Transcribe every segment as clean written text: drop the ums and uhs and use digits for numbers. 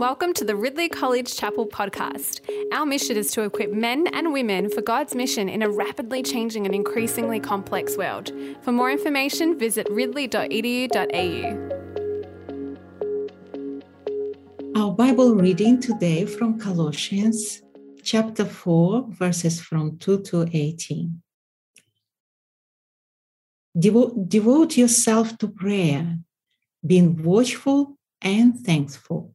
Welcome to the Ridley College Chapel podcast. Our mission is to equip men and women for God's mission in a rapidly changing and increasingly complex world. For more information, visit ridley.edu.au. Our Bible reading today from Colossians chapter 4, verses from 2 to 18. Devote yourself to prayer, being watchful and thankful.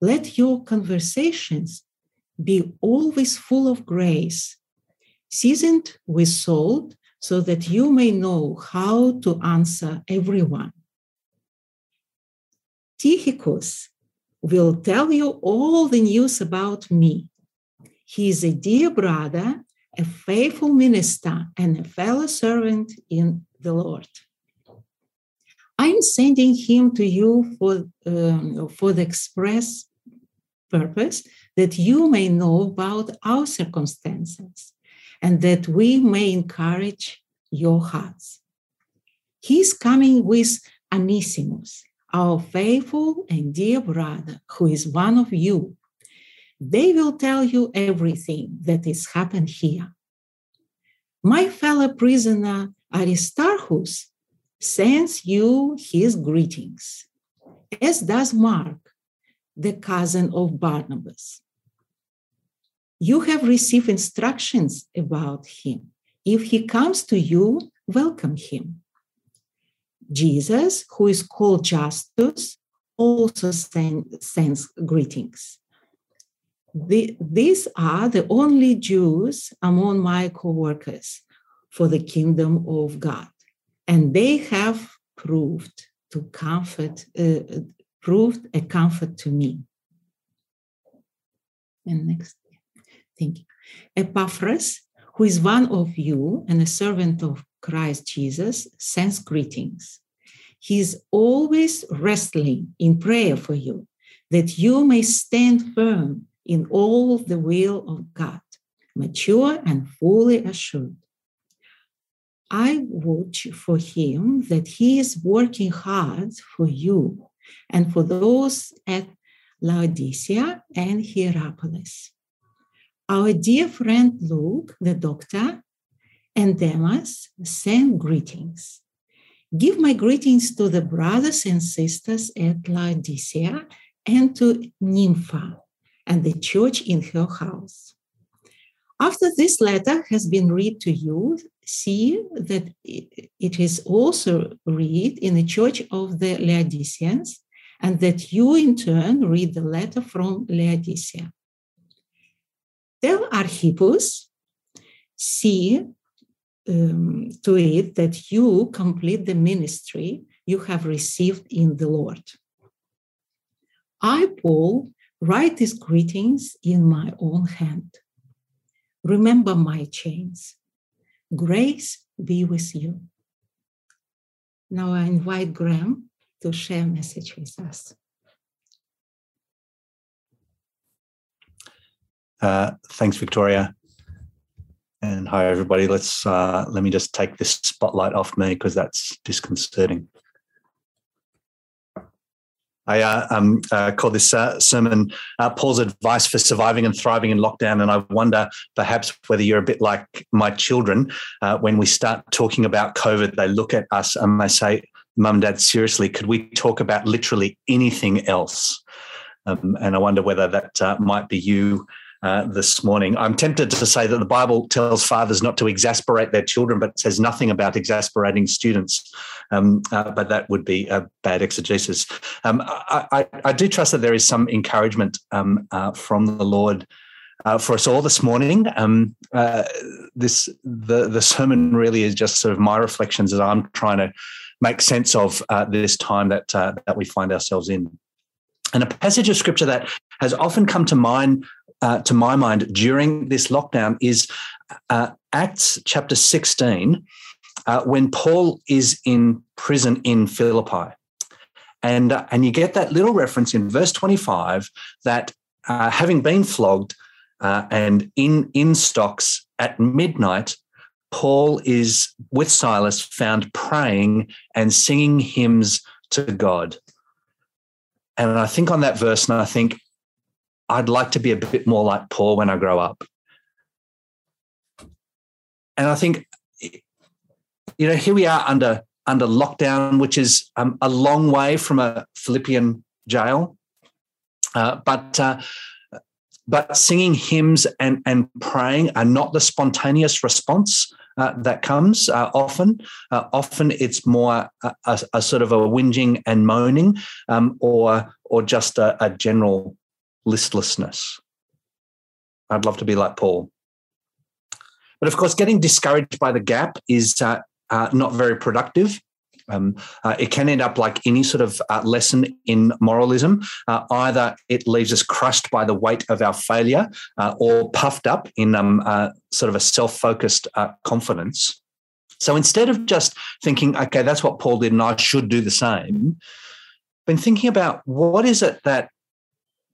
Let your conversations be always full of grace, seasoned with salt, so that you may know how to answer everyone. Tychicus will tell you all the news about me. He is a dear brother, a faithful minister, and a fellow servant in the Lord. I'm sending him to you for the express purpose that you may know about our circumstances and that we may encourage your hearts. He's coming with Anissimus, our faithful and dear brother, who is one of you. They will tell you everything that has happened here. My fellow prisoner Aristarchus sends you his greetings, as does Mark, the cousin of Barnabas. You have received instructions about him. If he comes to you, welcome him. Jesus, who is called Justus, also sends greetings. These are the only Jews among my co-workers for the kingdom of God, and they have proved a comfort to me. And next, thank you. Epaphras, who is one of you and a servant of Christ Jesus, sends greetings. He is always wrestling in prayer for you, that you may stand firm in all the will of God, mature and fully assured. I watch for him that he is working hard for you and for those at Laodicea and Hierapolis. Our dear friend Luke, the doctor, and Demas send greetings. Give my greetings to the brothers and sisters at Laodicea and to Nympha and the church in her house. After this letter has been read to you, see that it is also read in the church of the Laodiceans, and that you in turn read the letter from Laodicea. Tell Archippus, see to it that you complete the ministry you have received in the Lord. I, Paul, write these greetings in my own hand. Remember my chains. Grace be with you. Now I invite Graham to share a message with us. Thanks, Victoria. And hi, everybody. Let's let me just take this spotlight off me, because that's disconcerting. I call this sermon Paul's Advice for Surviving and Thriving in Lockdown, and I wonder perhaps whether you're a bit like my children. When we start talking about COVID, they look at us and they say, Mum, Dad, seriously, could we talk about literally anything else? And I wonder whether that might be you this morning. I'm tempted to say that the Bible tells fathers not to exasperate their children, but says nothing about exasperating students. But that would be a bad exegesis. I do trust that there is some encouragement from the Lord for us all this morning. The sermon really is just sort of my reflections as I'm trying to make sense of this time that we find ourselves in. And a passage of scripture that has often come to my mind during this lockdown is Acts chapter 16, when Paul is in prison in Philippi. And you get that little reference in verse 25 that having been flogged and in stocks at midnight, Paul is with Silas found praying and singing hymns to God. And I think on that verse, and I think I'd like to be a bit more like Paul when I grow up. And I think, you know, here we are under lockdown, which is a long way from a Philippian jail, but singing hymns and praying are not the spontaneous response that comes often. Often it's more a sort of a whinging and moaning, or just a general listlessness. I'd love to be like Paul. But of course, getting discouraged by the gap is not very productive. It can end up like any sort of lesson in moralism. Either it leaves us crushed by the weight of our failure or puffed up in sort of a self-focused confidence. So instead of just thinking, okay, that's what Paul did and I should do the same, I've been thinking about what is it that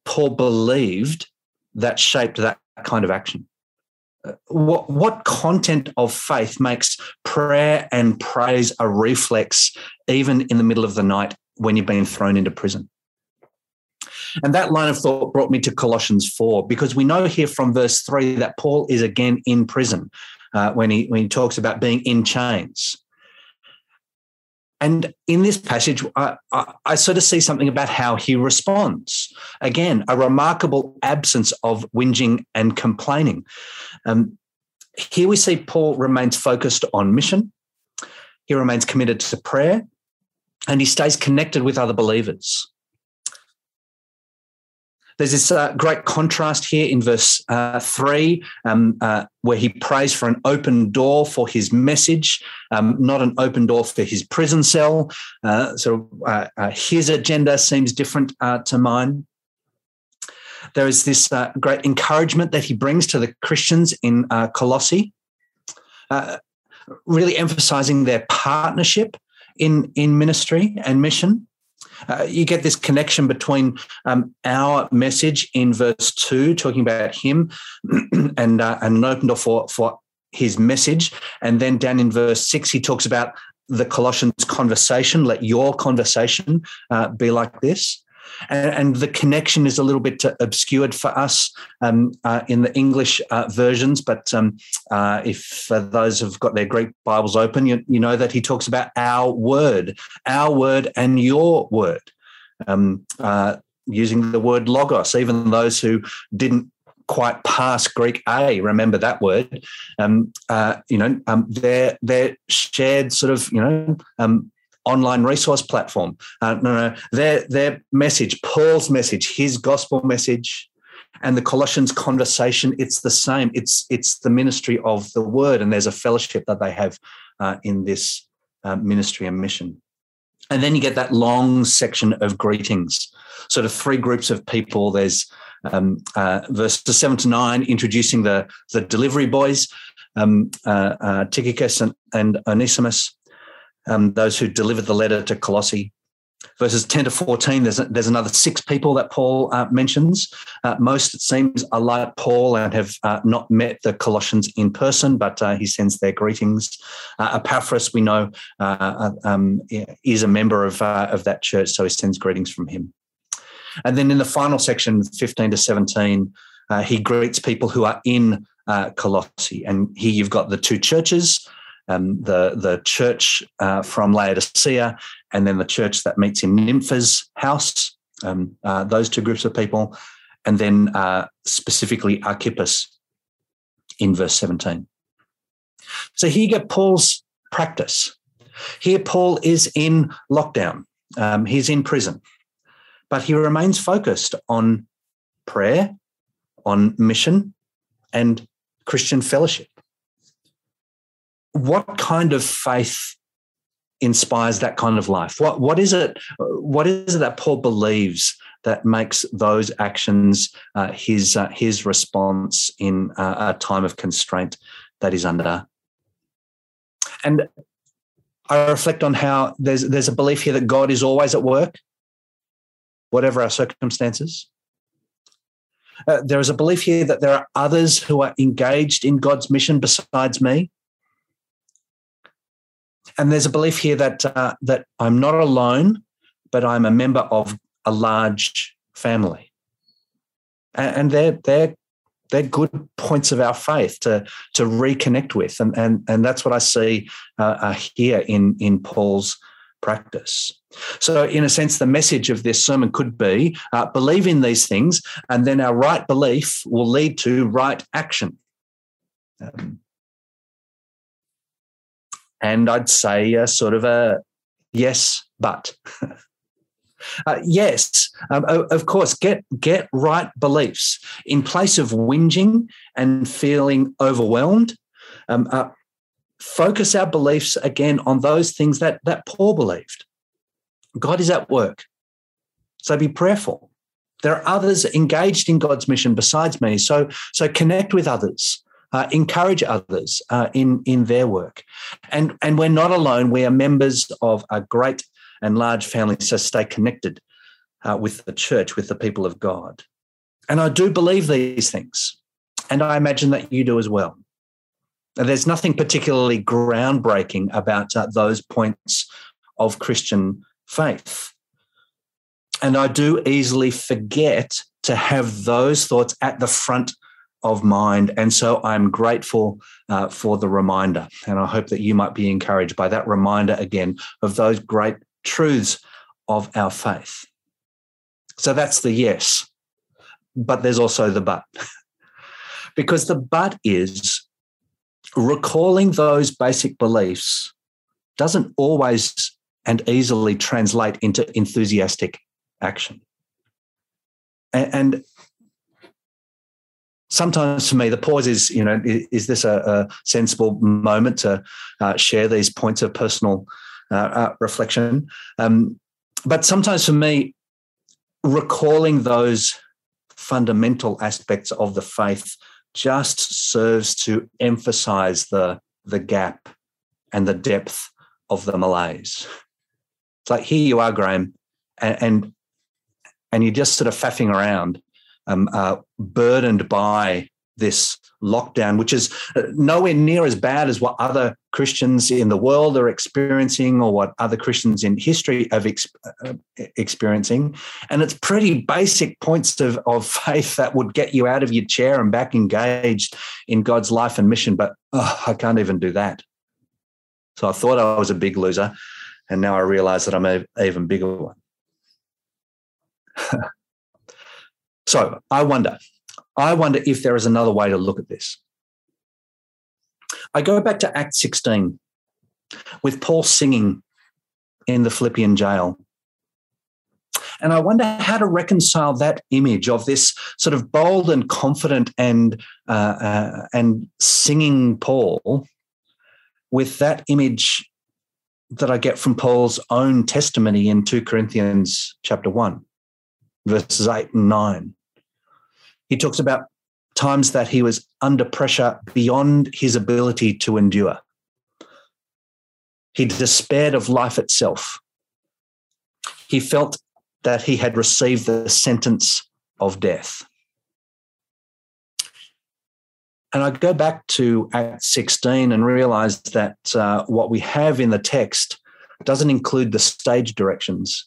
Paul believed that shaped that kind of action. What content of faith makes prayer and praise a reflex even in the middle of the night when you've been thrown into prison? And that line of thought brought me to Colossians 4, because we know here from verse 3 that Paul is again in prison when he talks about being in chains. And in this passage, I sort of see something about how he responds. Again, a remarkable absence of whinging and complaining. Here we see Paul remains focused on mission. He remains committed to prayer, and he stays connected with other believers. There's this great contrast here in verse 3 where he prays for an open door for his message, not an open door for his prison cell. So his agenda seems different to mine. There is this great encouragement that he brings to the Christians in Colossae, really emphasising their partnership in ministry and mission. You get this connection between our message in verse 2, talking about him and an open door for his message. And then down in verse 6, he talks about the Colossians' conversation, let your conversation be like this. And the connection is a little bit obscured for us in the English versions, but if those have got their Greek Bibles open, you know that he talks about our word and your word, using the word logos. Even those who didn't quite pass Greek A, remember that word. Their shared sort of online resource platform. Their message, Paul's message, his gospel message, and the Colossians' conversation. It's the same. It's the ministry of the word, and there's a fellowship that they have in this ministry and mission. And then you get that long section of greetings, sort of three groups of people. There's verses 7 to 9 introducing the delivery boys, Tychicus and Anissimus. Those who delivered the letter to Colossae. Verses 10 to 14, there's another 6 people that Paul mentions. Most, it seems, are like Paul and have not met the Colossians in person, but he sends their greetings. Epaphras, we know, is a member of that church, so he sends greetings from him. And then in the final section, 15 to 17, he greets people who are in Colossae. And here you've got the 2 churches, the church from Laodicea, and then the church that meets in Nympha's house, those 2 groups of people, and then specifically Archippus in verse 17. So here you get Paul's practice. Here Paul is in lockdown. He's in prison, but he remains focused on prayer, on mission, and Christian fellowship. What kind of faith inspires that kind of life? What is it that Paul believes that makes those actions his response in a time of constraint that he's under. And I reflect on how there's a belief here that God is always at work, whatever our circumstances. There is a belief here that there are others who are engaged in God's mission besides me. And there's a belief here that that I'm not alone, but I'm a member of a large family. And they're good points of our faith to reconnect with. And that's what I see here in Paul's practice. So in a sense, the message of this sermon could be believe in these things, and then our right belief will lead to right action. And I'd say sort of a yes, but. Yes, of course, get right beliefs in place of whinging and feeling overwhelmed. Focus our beliefs again on those things that Paul believed. God is at work, so be prayerful. There are others engaged in God's mission besides me, so connect with others. Encourage others in their work. And we're not alone. We are members of a great and large family, so stay connected with the church, with the people of God. And I do believe these things, and I imagine that you do as well. And there's nothing particularly groundbreaking about those points of Christian faith. And I do easily forget to have those thoughts at the front of mind, and so I'm grateful for the reminder, and I hope that you might be encouraged by that reminder again of those great truths of our faith. So that's the yes, but there's also the but, because the but is recalling those basic beliefs doesn't always and easily translate into enthusiastic action. And sometimes for me, the pause is, is this a sensible moment to share these points of personal reflection? But sometimes for me, recalling those fundamental aspects of the faith just serves to emphasise the gap and the depth of the malaise. It's like, here you are, Graham, and you're just sort of faffing around, burdened by this lockdown, which is nowhere near as bad as what other Christians in the world are experiencing or what other Christians in history have experiencing. And it's pretty basic points of faith that would get you out of your chair and back engaged in God's life and mission. But I can't even do that. So I thought I was a big loser, and now I realise that I'm an even bigger one. So I wonder if there is another way to look at this. I go back to Acts 16 with Paul singing in the Philippian jail. And I wonder how to reconcile that image of this sort of bold and confident and singing Paul with that image that I get from Paul's own testimony in 2 Corinthians chapter 1, verses 8 and 9. He talks about times that he was under pressure beyond his ability to endure. He despaired of life itself. He felt that he had received the sentence of death. And I go back to Acts 16 and realize that what we have in the text doesn't include the stage directions,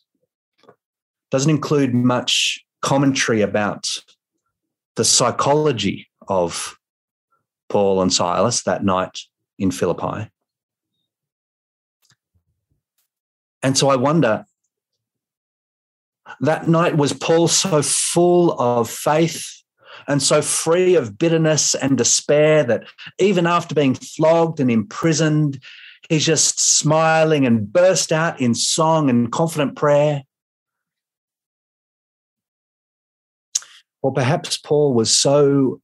doesn't include much commentary about the psychology of Paul and Silas that night in Philippi. And so I wonder, that night, was Paul so full of faith and so free of bitterness and despair that even after being flogged and imprisoned, he's just smiling and burst out in song and confident prayer? Or perhaps Paul was so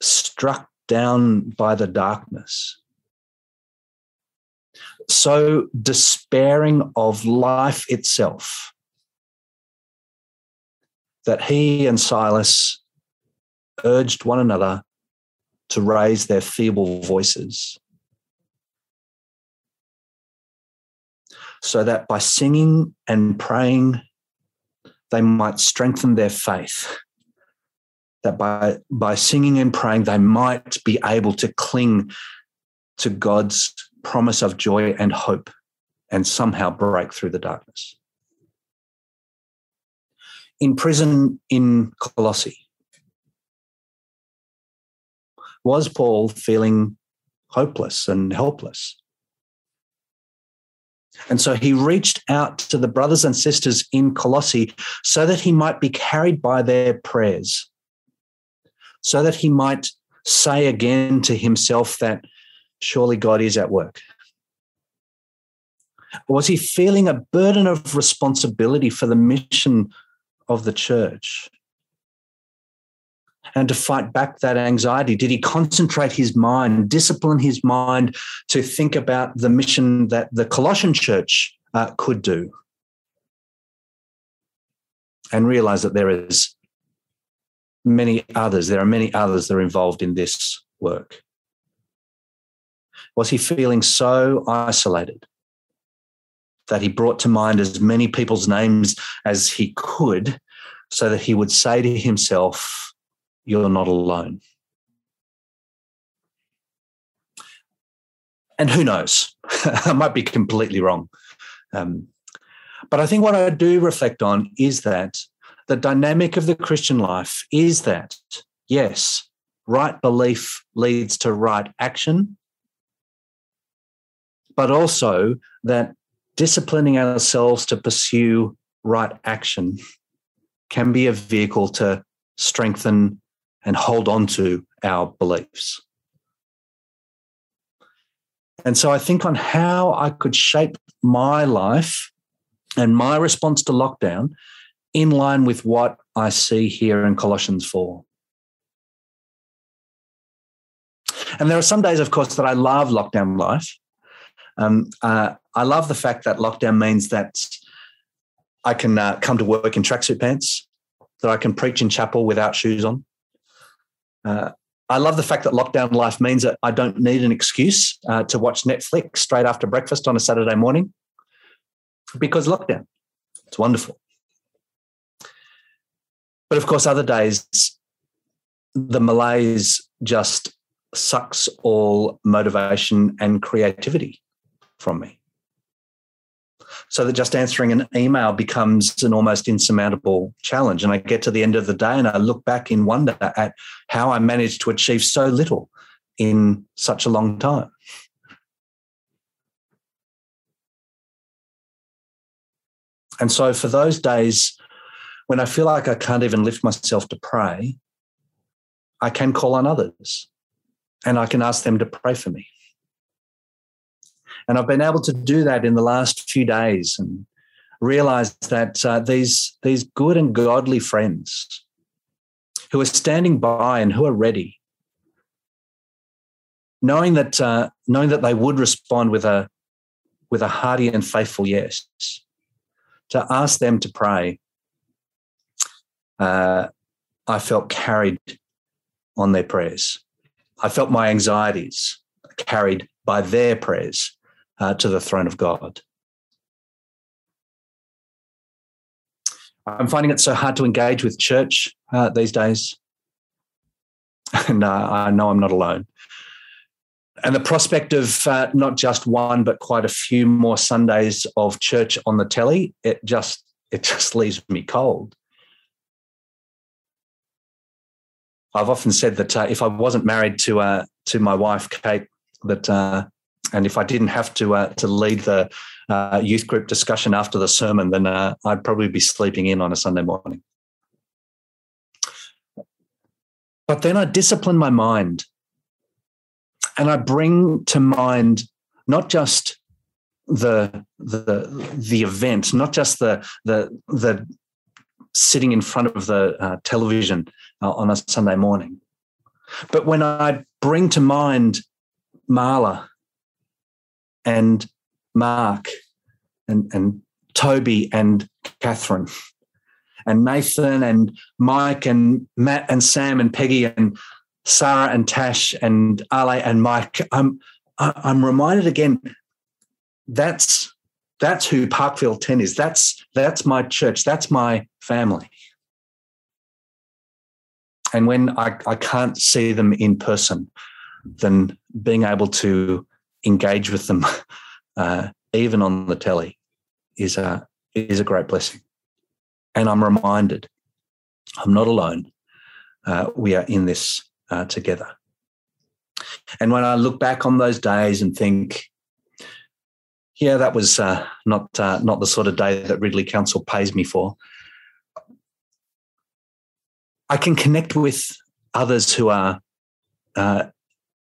struck down by the darkness, so despairing of life itself, that he and Silas urged one another to raise their feeble voices, so that by singing and praying they might strengthen their faith, that by singing and praying they might be able to cling to God's promise of joy and hope and somehow break through the darkness. In prison in Colossae, was Paul feeling hopeless and helpless? And so he reached out to the brothers and sisters in Colossae so that he might be carried by their prayers, so that he might say again to himself that surely God is at work. Was he feeling a burden of responsibility for the mission of the church? And to fight back that anxiety, did he concentrate his mind, discipline his mind to think about the mission that the Colossian church could do, and realize that there are many others that are involved in this work? Was he feeling so isolated that he brought to mind as many people's names as he could so that he would say to himself, you're not alone? And who knows? I might be completely wrong. But I think what I do reflect on is that the dynamic of the Christian life is that, yes, right belief leads to right action, but also that disciplining ourselves to pursue right action can be a vehicle to strengthen and hold on to our beliefs. And so I think on how I could shape my life and my response to lockdown in line with what I see here in Colossians 4. And there are some days, of course, that I love lockdown life. I love the fact that lockdown means that I can come to work in tracksuit pants, that I can preach in chapel without shoes on. I love the fact that lockdown life means that I don't need an excuse to watch Netflix straight after breakfast on a Saturday morning, because lockdown, it's wonderful. But of course, other days, the malaise just sucks all motivation and creativity from me, so that just answering an email becomes an almost insurmountable challenge. And I get to the end of the day and I look back in wonder at how I managed to achieve so little in such a long time. And so for those days when I feel like I can't even lift myself to pray, I can call on others and I can ask them to pray for me. And I've been able to do that in the last few days and realize that these good and godly friends who are standing by and who are ready, knowing that they would respond with a hearty and faithful yes, to ask them to pray, I felt carried on their prayers. I felt my anxieties carried by their prayers to the throne of God. I'm finding it so hard to engage with church these days. And I know I'm not alone. And the prospect of not just one, but quite a few more Sundays of church on the telly, it just leaves me cold. I've often said that if I wasn't married to my wife, Kate, that and if I didn't have to lead the youth group discussion after the sermon, then I'd probably be sleeping in on a Sunday morning. But then I discipline my mind and I bring to mind not just the event, not just the sitting in front of the television on a Sunday morning, but when I bring to mind Marla and Mark and Toby and Catherine and Nathan and Mike and Matt and Sam and Peggy and Sarah and Tash and Ale and Mike, I'm reminded again, that's who Parkville 10 is. That's my church. That's my family. And when I can't see them in person, then being able to engage with them, even on the telly, is a great blessing. And I'm reminded I'm not alone. We are in this together. And when I look back on those days and think, yeah, that was not the sort of day that Ridley Council pays me for, I can connect with others who are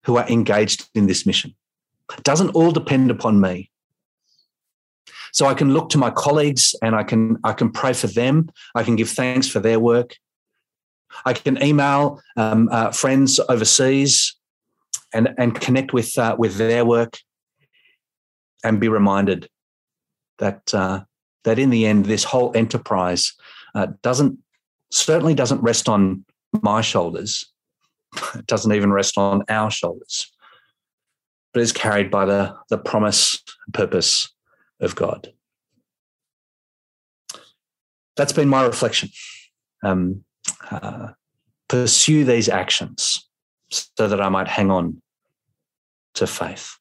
engaged in this mission. It doesn't all depend upon me. So I can look to my colleagues and I can pray for them. I can give thanks for their work. I can email friends overseas and connect with their work and be reminded that in the end, this whole enterprise certainly doesn't rest on my shoulders. It doesn't even rest on our shoulders, but is carried by the promise and purpose of God. That's been my reflection. Pursue these actions so that I might hang on to faith.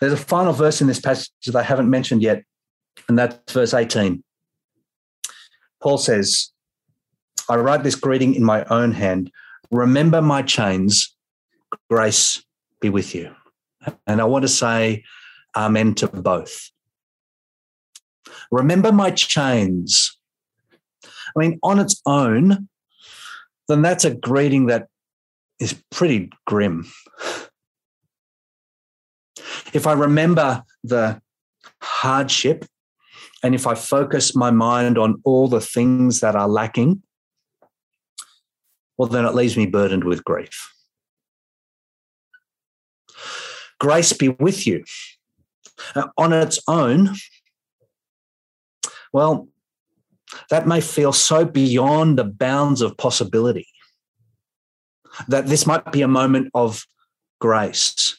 There's a final verse in this passage that I haven't mentioned yet, and that's verse 18. Paul says, I write this greeting in my own hand. Remember my chains. Grace be with you. And I want to say amen to both. Remember my chains. I mean, on its own, then that's a greeting that is pretty grim. If I remember the hardship and if I focus my mind on all the things that are lacking, well, then it leaves me burdened with grief. Grace be with you. On its own, well, that may feel so beyond the bounds of possibility that this might be a moment of grace.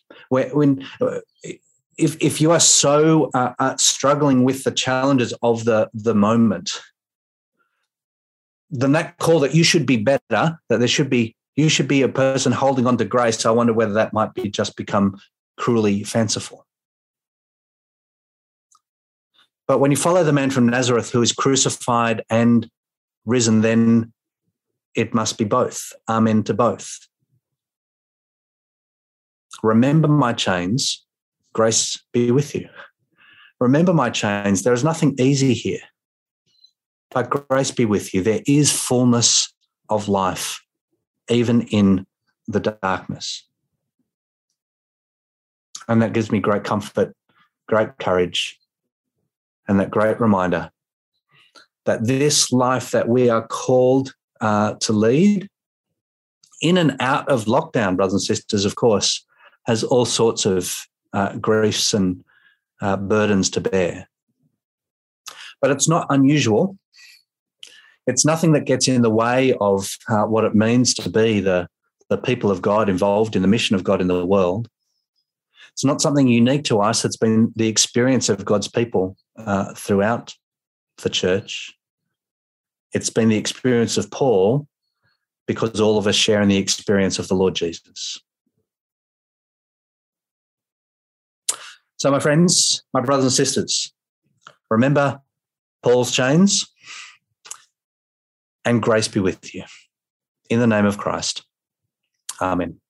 If you are so struggling with the challenges of the moment, then that call that you should be better, that you should be a person holding on to grace, I wonder whether that might be just become cruelly fanciful. But when you follow the man from Nazareth who is crucified and risen, then it must be both. Amen to both. Remember my chains. Grace be with you. Remember my chains. There is nothing easy here. But grace be with you. There is fullness of life, even in the darkness. And that gives me great comfort, great courage, and that great reminder that this life that we are called to lead in and out of lockdown, brothers and sisters, of course, has all sorts of griefs and burdens to bear. But it's not unusual. It's nothing that gets in the way of what it means to be the people of God involved in the mission of God in the world. It's not something unique to us. It's been the experience of God's people throughout the church. It's been the experience of Paul because all of us share in the experience of the Lord Jesus. So, my friends, my brothers and sisters, remember Paul's chains, and grace be with you. In the name of Christ. Amen.